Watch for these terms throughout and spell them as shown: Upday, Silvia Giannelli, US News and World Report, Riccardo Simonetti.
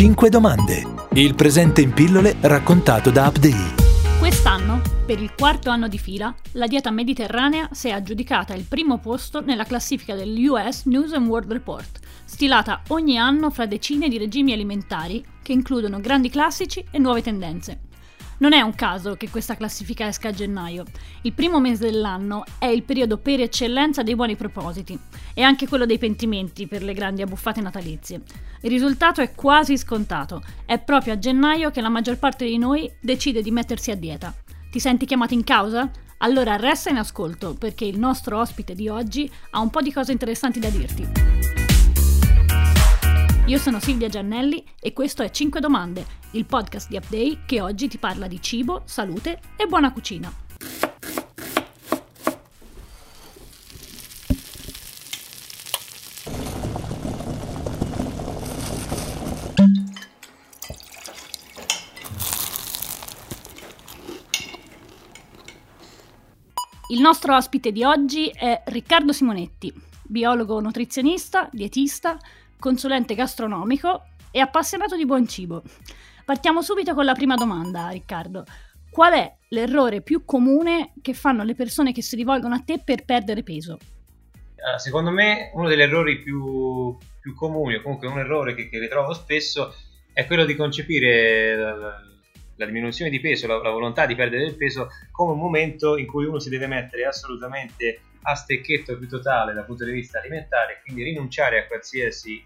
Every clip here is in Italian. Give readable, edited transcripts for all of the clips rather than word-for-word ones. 5 domande. Il presente in pillole raccontato da Upday. Quest'anno, per il quarto anno di fila, la dieta mediterranea si è aggiudicata il primo posto nella classifica del US News and World Report, stilata ogni anno fra decine di regimi alimentari che includono grandi classici e nuove tendenze. Non è un caso che questa classifica esca a gennaio. Il primo mese dell'anno è il periodo per eccellenza dei buoni propositi e anche quello dei pentimenti per le grandi abbuffate natalizie. Il risultato è quasi scontato. È proprio a gennaio che la maggior parte di noi decide di mettersi a dieta. Ti senti chiamato in causa? Allora resta in ascolto, perché il nostro ospite di oggi ha un po' di cose interessanti da dirti. Io sono Silvia Giannelli e questo è 5 Domande, il podcast di Upday che oggi ti parla di cibo, salute e buona cucina. Il nostro ospite di oggi è Riccardo Simonetti, biologo nutrizionista, dietista, consulente gastronomico e appassionato di buon cibo. Partiamo subito con la prima domanda, Riccardo. Qual è l'errore più comune che fanno le persone che si rivolgono a te per perdere peso? Secondo me uno degli errori più comuni, o comunque un errore che ritrovo spesso, è quello di concepire la diminuzione di peso, la volontà di perdere il peso, come un momento in cui uno si deve mettere assolutamente a stecchetto più totale dal punto di vista alimentare, quindi rinunciare a qualsiasi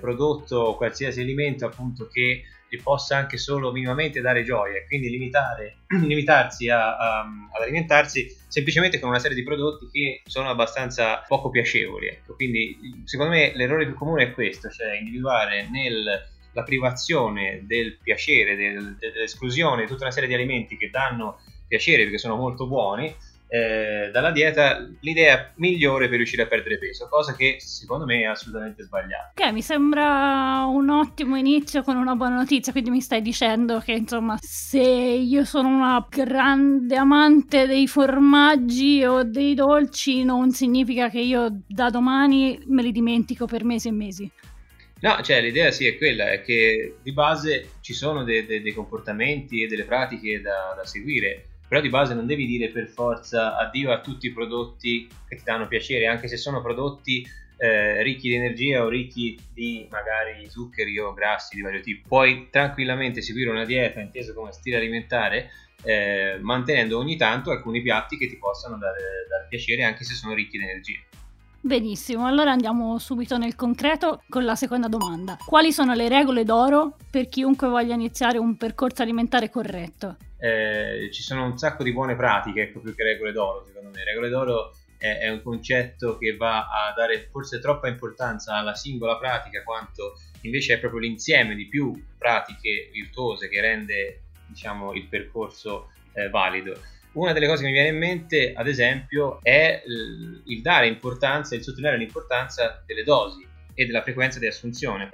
prodotto o qualsiasi alimento, appunto, che gli possa anche solo minimamente dare gioia, quindi limitarsi ad alimentarsi semplicemente con una serie di prodotti che sono abbastanza poco piacevoli, ecco. Quindi secondo me l'errore più comune è questo, cioè individuare nella privazione del piacere, dell'esclusione di tutta una serie di alimenti che danno piacere perché sono molto buoni dalla dieta, l'idea migliore per riuscire a perdere peso, cosa che secondo me è assolutamente sbagliata. Ok, mi sembra un ottimo inizio con una buona notizia, quindi mi stai dicendo che, insomma, se io sono una grande amante dei formaggi o dei dolci, non significa che io da domani me li dimentico per mesi e mesi. No, cioè l'idea sì è quella, è che di base ci sono dei comportamenti e delle pratiche da seguire, però di base non devi dire per forza addio a tutti i prodotti che ti danno piacere, anche se sono prodotti ricchi di energia o ricchi di magari zuccheri o grassi di vario tipo. Puoi tranquillamente seguire una dieta intesa come stile alimentare, mantenendo ogni tanto alcuni piatti che ti possano dare piacere anche se sono ricchi di energia. Benissimo, allora andiamo subito nel concreto con la seconda domanda. Quali sono le regole d'oro per chiunque voglia iniziare un percorso alimentare corretto? Ci sono un sacco di buone pratiche, ecco, più che regole d'oro. Secondo me regole d'oro è un concetto che va a dare forse troppa importanza alla singola pratica, quanto invece è proprio l'insieme di più pratiche virtuose che rende, diciamo, il percorso valido. Una delle cose che mi viene in mente, ad esempio, è il dare importanza, il sottolineare l'importanza delle dosi e della frequenza di assunzione.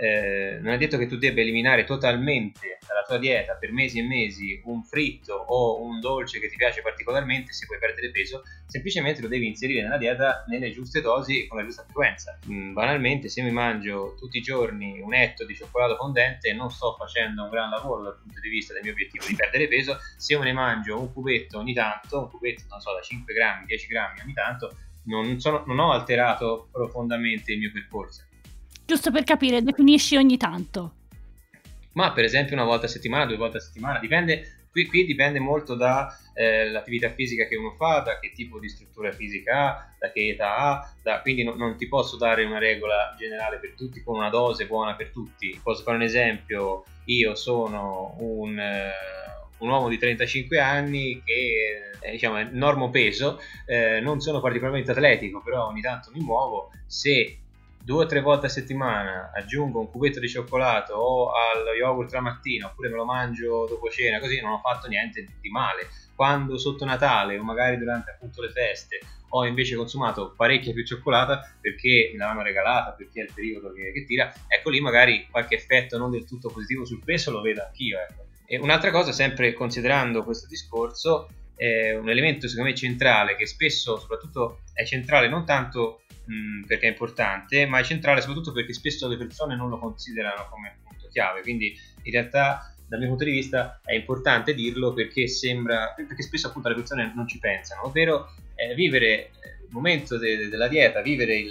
Non è detto che tu debba eliminare totalmente dalla tua dieta per mesi e mesi un fritto o un dolce che ti piace particolarmente se vuoi perdere peso, semplicemente lo devi inserire nella dieta nelle giuste dosi e con la giusta frequenza. Banalmente, se mi mangio tutti i giorni un etto di cioccolato fondente non sto facendo un gran lavoro dal punto di vista del mio obiettivo di perdere peso. Se me ne mangio un cubetto ogni tanto, un cubetto, non so, da 5 grammi, 10 grammi ogni tanto, non ho alterato profondamente il mio percorso. Giusto per capire, definisci ogni tanto? Ma per esempio una volta a settimana, 2 volte a settimana, dipende, qui dipende molto dall'attività fisica che uno fa, da che tipo di struttura fisica ha, da che età ha, quindi non ti posso dare una regola generale per tutti con una dose buona per tutti. Posso fare un esempio: io sono un uomo di 35 anni che diciamo è normo peso, non sono particolarmente atletico, però ogni tanto mi muovo. Se 2 o 3 volte a settimana aggiungo un cubetto di cioccolato o allo yogurt la mattina, oppure me lo mangio dopo cena, così non ho fatto niente di male. Quando sotto Natale o magari durante, appunto, le feste ho invece consumato parecchia più cioccolata perché me l'hanno regalata, perché è il periodo che tira, ecco lì magari qualche effetto non del tutto positivo sul peso lo vedo anch'io, ecco. E un'altra cosa, sempre considerando questo discorso, è un elemento secondo me centrale, che spesso soprattutto è centrale non tanto perché è importante, ma è centrale soprattutto perché spesso le persone non lo considerano come, appunto, chiave, quindi in realtà dal mio punto di vista è importante dirlo perché sembra, perché spesso appunto le persone non ci pensano, ovvero vivere il momento della dieta, vivere il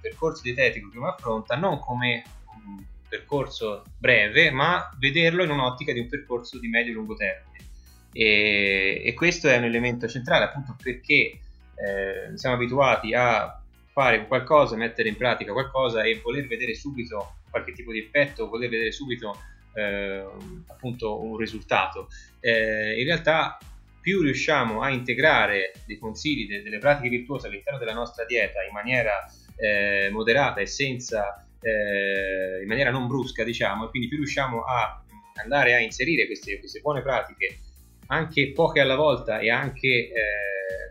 percorso dietetico che uno affronta non come un percorso breve, ma vederlo in un'ottica di un percorso di medio e lungo termine, e questo è un elemento centrale, appunto perché siamo abituati a fare qualcosa, mettere in pratica qualcosa e voler vedere subito qualche tipo di effetto, voler vedere subito appunto un risultato. In realtà più riusciamo a integrare dei consigli, delle pratiche virtuose all'interno della nostra dieta in maniera moderata e senza in maniera non brusca, diciamo, e quindi più riusciamo a andare a inserire queste buone pratiche, anche poche alla volta e anche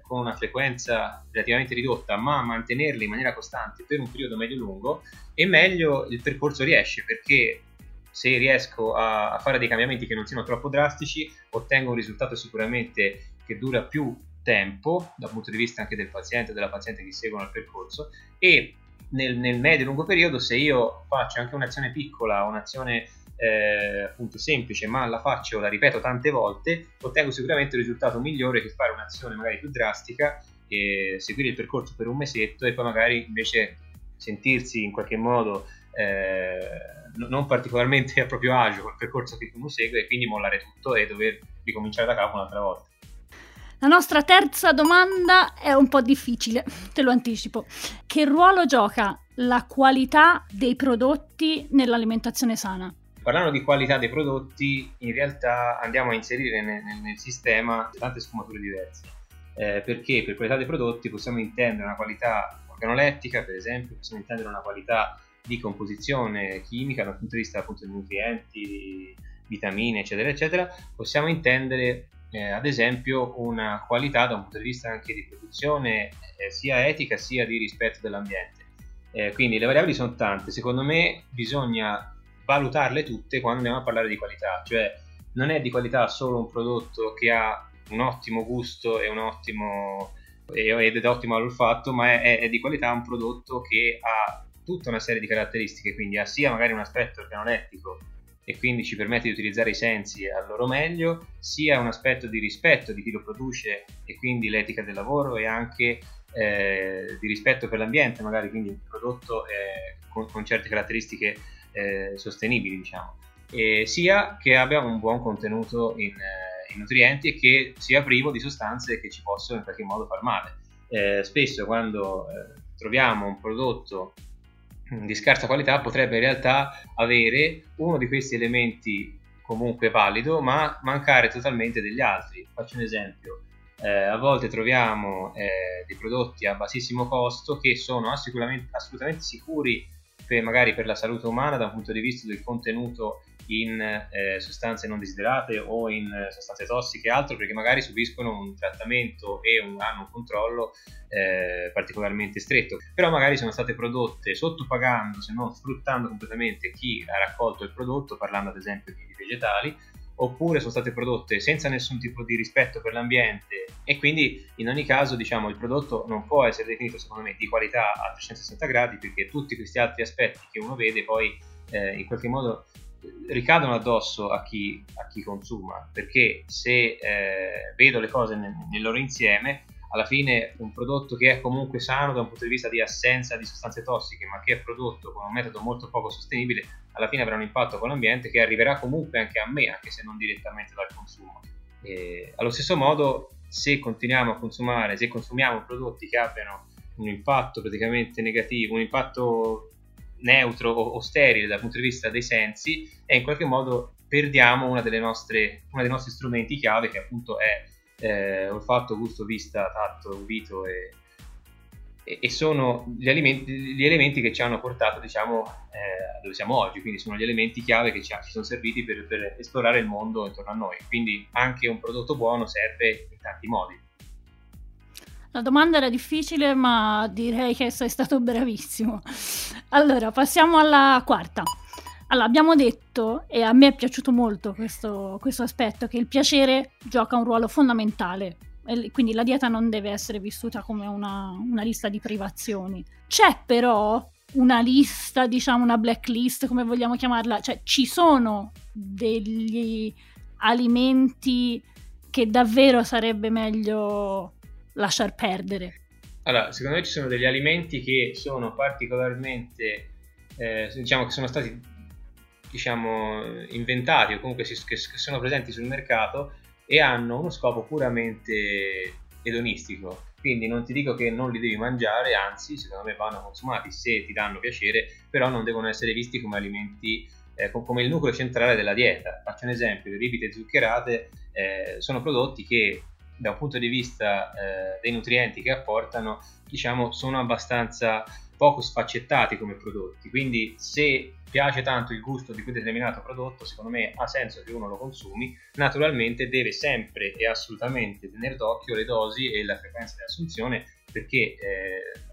con una frequenza relativamente ridotta, ma mantenerle in maniera costante per un periodo medio-lungo, e meglio il percorso riesce, perché se riesco a fare dei cambiamenti che non siano troppo drastici, ottengo un risultato sicuramente che dura più tempo, dal punto di vista anche del paziente o della paziente che seguono il percorso, e nel medio-lungo periodo, se io faccio anche un'azione piccola, un'azione appunto semplice, ma la faccio, la ripeto tante volte, ottengo sicuramente un risultato migliore che fare un'azione magari più drastica e seguire il percorso per un mesetto e poi magari invece sentirsi in qualche modo non particolarmente a proprio agio col percorso che uno segue, e quindi mollare tutto e dover ricominciare da capo un'altra volta. La nostra terza domanda è un po' difficile, te lo anticipo. Che ruolo gioca la qualità dei prodotti nell'alimentazione sana? Parlando di qualità dei prodotti, in realtà andiamo a inserire nel sistema tante sfumature diverse, perché per qualità dei prodotti possiamo intendere una qualità organolettica, per esempio, possiamo intendere una qualità di composizione chimica dal punto di vista appunto di nutrienti, vitamine, eccetera, eccetera. Possiamo intendere ad esempio una qualità da un punto di vista anche di produzione sia etica sia di rispetto dell'ambiente. Quindi le variabili sono tante, secondo me bisogna valutarle tutte quando andiamo a parlare di qualità, cioè non è di qualità solo un prodotto che ha un ottimo gusto e ed è ottimo all'olfatto, ma è di qualità un prodotto che ha tutta una serie di caratteristiche, quindi ha sia magari un aspetto organolettico e quindi ci permette di utilizzare i sensi al loro meglio, sia un aspetto di rispetto di chi lo produce e quindi l'etica del lavoro e anche di rispetto per l'ambiente, magari quindi un prodotto con certe caratteristiche sostenibili, diciamo, e sia che abbia un buon contenuto in nutrienti e che sia privo di sostanze che ci possono in qualche modo far male. Spesso quando troviamo un prodotto di scarsa qualità potrebbe in realtà avere uno di questi elementi comunque valido ma mancare totalmente degli altri. Faccio un esempio, a volte troviamo dei prodotti a bassissimo costo che sono assolutamente sicuri magari per la salute umana da un punto di vista del contenuto in sostanze non desiderate o in sostanze tossiche e altro, perché magari subiscono un trattamento e hanno un controllo particolarmente stretto, però magari sono state prodotte sottopagando, se non sfruttando completamente chi ha raccolto il prodotto, parlando ad esempio di vegetali, oppure sono state prodotte senza nessun tipo di rispetto per l'ambiente, e quindi in ogni caso, diciamo, il prodotto non può essere definito secondo me di qualità a 360 gradi, perché tutti questi altri aspetti che uno vede poi in qualche modo ricadono addosso a chi consuma, perché se vedo le cose nel loro insieme, alla fine un prodotto che è comunque sano da un punto di vista di assenza di sostanze tossiche, ma che è prodotto con un metodo molto poco sostenibile, alla fine avrà un impatto con l'ambiente che arriverà comunque anche a me, anche se non direttamente dal consumo. E allo stesso modo, se continuiamo a consumare, se consumiamo prodotti che abbiano un impatto praticamente negativo, un impatto neutro o sterile dal punto di vista dei sensi, e in qualche modo perdiamo uno dei nostri strumenti chiave, che appunto è olfatto, gusto, vista, tatto, udito, e sono gli elementi che ci hanno portato, diciamo, dove siamo oggi, quindi sono gli elementi chiave che ci sono serviti per esplorare il mondo intorno a noi, quindi anche un prodotto buono serve in tanti modi. La domanda era difficile, ma direi che sei stato bravissimo. Allora, passiamo alla quarta. Allora, abbiamo detto, e a me è piaciuto molto questo aspetto, che il piacere gioca un ruolo fondamentale, quindi la dieta non deve essere vissuta come una lista di privazioni. C'è però una lista, diciamo una blacklist, come vogliamo chiamarla, cioè ci sono degli alimenti che davvero sarebbe meglio lasciar perdere? Allora, secondo me ci sono degli alimenti che sono particolarmente, diciamo che sono stati, diciamo, inventati o comunque che sono presenti sul mercato e hanno uno scopo puramente edonistico. Quindi non ti dico che non li devi mangiare, anzi secondo me vanno consumati se ti danno piacere, però non devono essere visti come alimenti, come il nucleo centrale della dieta. Faccio un esempio: le bibite zuccherate sono prodotti che da un punto di vista dei nutrienti che apportano, diciamo, sono abbastanza poco sfaccettati come prodotti, quindi se piace tanto il gusto di quel determinato prodotto, secondo me ha senso che uno lo consumi. Naturalmente deve sempre e assolutamente tenere d'occhio le dosi e la frequenza di assunzione, perché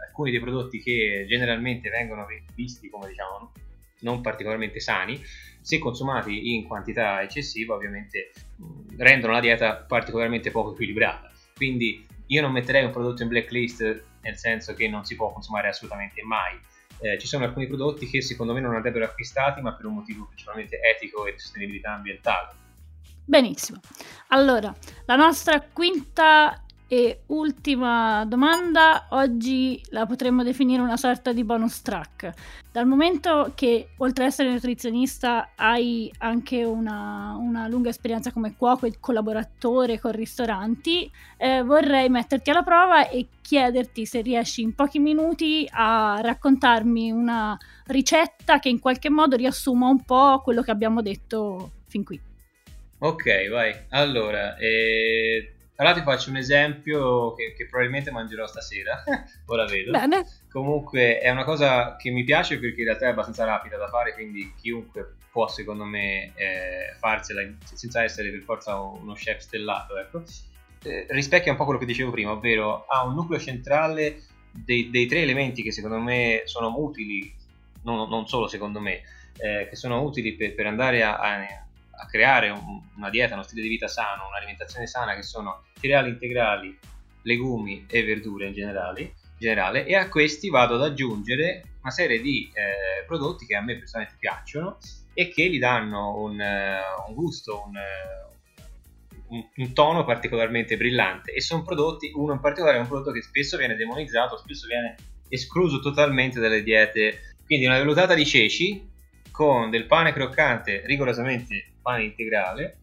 alcuni dei prodotti che generalmente vengono visti come, diciamo, non particolarmente sani, se consumati in quantità eccessiva ovviamente rendono la dieta particolarmente poco equilibrata. Quindi io non metterei un prodotto in blacklist, nel senso che non si può consumare assolutamente mai. Ci sono alcuni prodotti che secondo me non andrebbero acquistati, ma per un motivo principalmente etico e di sostenibilità ambientale. Benissimo. Allora, la nostra quinta e ultima domanda oggi la potremmo definire una sorta di bonus track. Dal momento che, oltre ad essere nutrizionista, hai anche una lunga esperienza come cuoco e collaboratore con ristoranti, vorrei metterti alla prova e chiederti se riesci in pochi minuti a raccontarmi una ricetta che in qualche modo riassuma un po' quello che abbiamo detto fin qui. Ok, vai. Allora, allora ti faccio un esempio che probabilmente mangerò stasera, ora vedo. Bene. Comunque è una cosa che mi piace perché in realtà è abbastanza rapida da fare, quindi chiunque può, secondo me, farsela senza essere per forza uno chef stellato, ecco. Rispecchia un po' quello che dicevo prima, ovvero ha un nucleo centrale dei tre elementi che secondo me sono utili, non solo secondo me, che sono utili per andare a creare una dieta, uno stile di vita sano, un'alimentazione sana, che sono cereali integrali, legumi e verdure in generale, e a questi vado ad aggiungere una serie di prodotti che a me personalmente piacciono e che gli danno un gusto, un tono particolarmente brillante, e sono prodotti, uno in particolare è un prodotto che spesso viene demonizzato, spesso viene escluso totalmente dalle diete, quindi una vellutata di ceci con del pane croccante, rigorosamente pane integrale,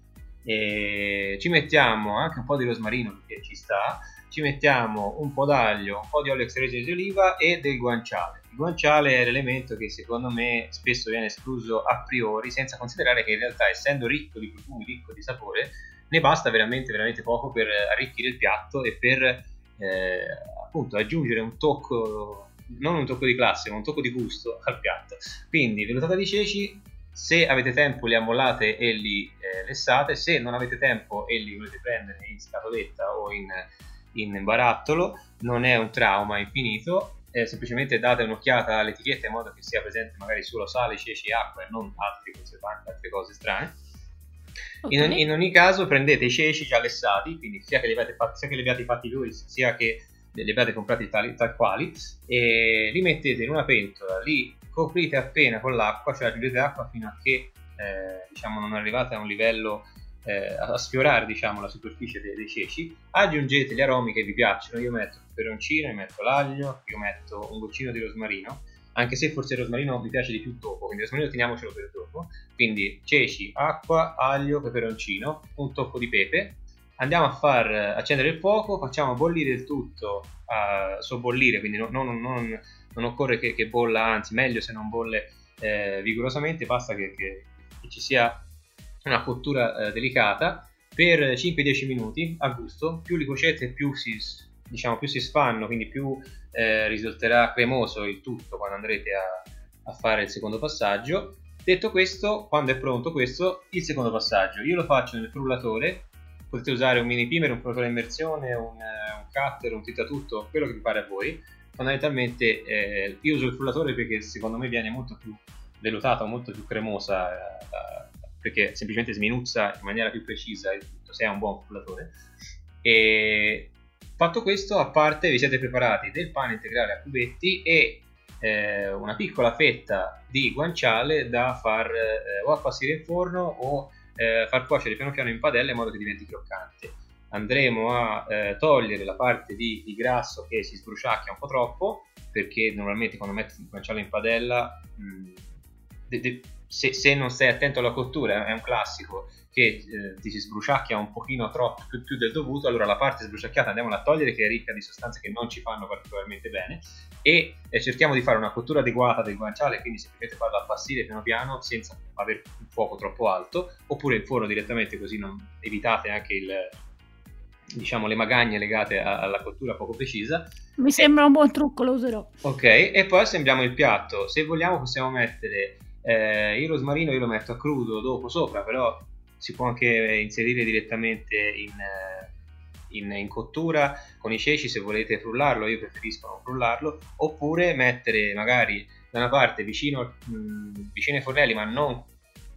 e ci mettiamo anche un po' di rosmarino perché ci sta, ci mettiamo un po' d'aglio, un po' di olio extravergine di oliva e del guanciale. Il guanciale è l'elemento che secondo me spesso viene escluso a priori, senza considerare che in realtà, essendo ricco di profumi, ricco di sapore, ne basta veramente veramente poco per arricchire il piatto e per appunto aggiungere un tocco, non un tocco di classe ma un tocco di gusto al piatto. Quindi vellutata di ceci, se avete tempo li ammollate e li lessate, se non avete tempo e li volete prendere in scatoletta o in barattolo, non è un trauma infinito, semplicemente date un'occhiata all'etichetta in modo che sia presente magari solo sale, ceci e acqua e non altri conservanti, altre cose strane. Okay. In ogni caso prendete i ceci già lessati, quindi sia che li abbiate fatti voi, sia che li abbiate comprati tal quali, e li mettete in una pentola, li coprite appena con l'acqua, cioè aggiungete acqua fino a che diciamo non arrivate a un livello a sfiorare, diciamo, la superficie dei ceci. Aggiungete gli aromi che vi piacciono, io metto il peperoncino, io metto l'aglio, io metto un goccino di rosmarino, anche se forse il rosmarino vi piace di più dopo, quindi il rosmarino teniamocelo per dopo. Quindi ceci, acqua, aglio, peperoncino, un tocco di pepe. Andiamo a far accendere il fuoco, facciamo bollire il tutto, a sobbollire, quindi non occorre che bolla, anzi meglio se non bolle vigorosamente, basta che ci sia una cottura delicata per 5-10 minuti a gusto. Più li cuocete più si sfanno, quindi più risulterà cremoso il tutto quando andrete a fare il secondo passaggio. Detto questo, quando è pronto questo, il secondo passaggio io lo faccio nel frullatore. Potete usare un mini primer, un frullatore a immersione, un cutter, un tutto quello che vi pare a voi. Fondamentalmente io uso il frullatore perché secondo me viene molto più vellutata, molto più cremosa, perché semplicemente sminuzza in maniera più precisa il tutto, se è un buon frullatore. E fatto questo, a parte vi siete preparati del pane integrale a cubetti e una piccola fetta di guanciale da far o appassire in forno o far cuocere piano piano in padella in modo che diventi croccante. Andremo a togliere la parte di grasso che si sbruciacchia un po' troppo, perché normalmente quando metti il guanciale in padella se non stai attento alla cottura, è un classico che ti si sbruciacchia un pochino troppo, più del dovuto. Allora la parte sbruciacchiata andiamola a togliere, che è ricca di sostanze che non ci fanno particolarmente bene, e cerchiamo di fare una cottura adeguata del guanciale, quindi semplicemente farla appassire piano piano senza avere un fuoco troppo alto, oppure in forno direttamente, così non evitate anche le magagne legate alla cottura poco precisa. Mi sembra un buon trucco, lo userò. Ok, e poi assembliamo il piatto. Se vogliamo possiamo mettere il rosmarino, io lo metto a crudo dopo sopra, però si può anche inserire direttamente in cottura con i ceci, se volete frullarlo. Io preferisco non frullarlo, oppure mettere magari da una parte vicino ai fornelli, ma non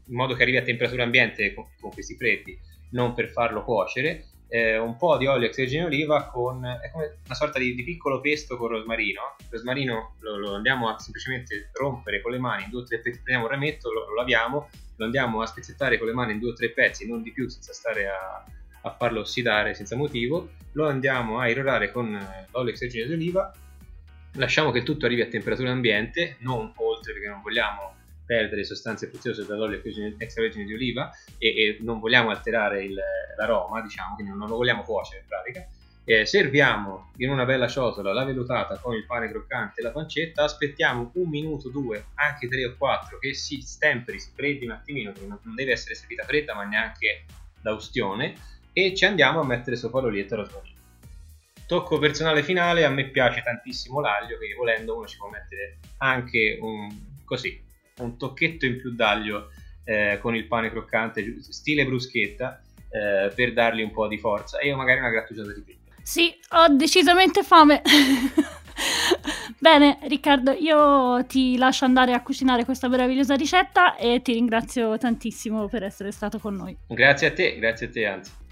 in modo che arrivi a temperatura ambiente con questi freddi, non per farlo cuocere. Un po' di olio extravergine oliva è come una sorta di piccolo pesto con rosmarino. Il rosmarino lo andiamo a semplicemente rompere con le mani in 2 o 3 pezzi. Prendiamo un rametto, lo laviamo, lo andiamo a spezzettare con le mani in 2 o 3 pezzi, non di più, senza stare a farlo ossidare senza motivo. Lo andiamo a irrorare con l'olio extravergine d'oliva, lasciamo che tutto arrivi a temperatura ambiente, non oltre, perché non vogliamo perdere sostanze preziose dall'olio extravergine di oliva e non vogliamo alterare l'aroma, diciamo, quindi non lo vogliamo cuocere in pratica. Serviamo in una bella ciotola la vellutata con il pane croccante e la pancetta, aspettiamo 1 minuto, 2, anche 3 o 4 che si stemperi, si freddi un attimino, che non deve essere servita fredda ma neanche da ustione, e ci andiamo a mettere sopra l'olietta e lo rosmarino. Tocco personale finale: a me piace tantissimo l'aglio, quindi volendo uno ci può mettere anche un tocchetto in più d'aglio con il pane croccante, stile bruschetta, per dargli un po' di forza, e magari una grattugiata di pizza. Sì, ho decisamente fame. Bene Riccardo, io ti lascio andare a cucinare questa meravigliosa ricetta e ti ringrazio tantissimo per essere stato con noi. Grazie a te anzi.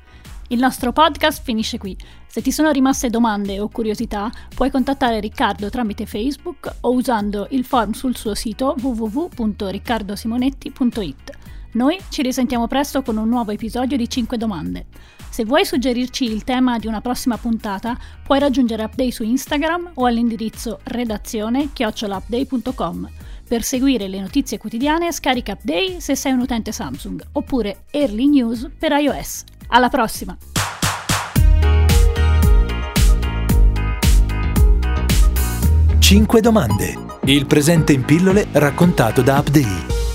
Il nostro podcast finisce qui. Se ti sono rimaste domande o curiosità, puoi contattare Riccardo tramite Facebook o usando il form sul suo sito www.riccardosimonetti.it. Noi ci risentiamo presto con un nuovo episodio di 5 domande. Se vuoi suggerirci il tema di una prossima puntata, puoi raggiungere Upday su Instagram o all'indirizzo redazione@upday.com. Per seguire le notizie quotidiane, scarica Upday se sei un utente Samsung, oppure Early News per iOS. Alla prossima! Cinque domande. Il presente in pillole raccontato da Upday.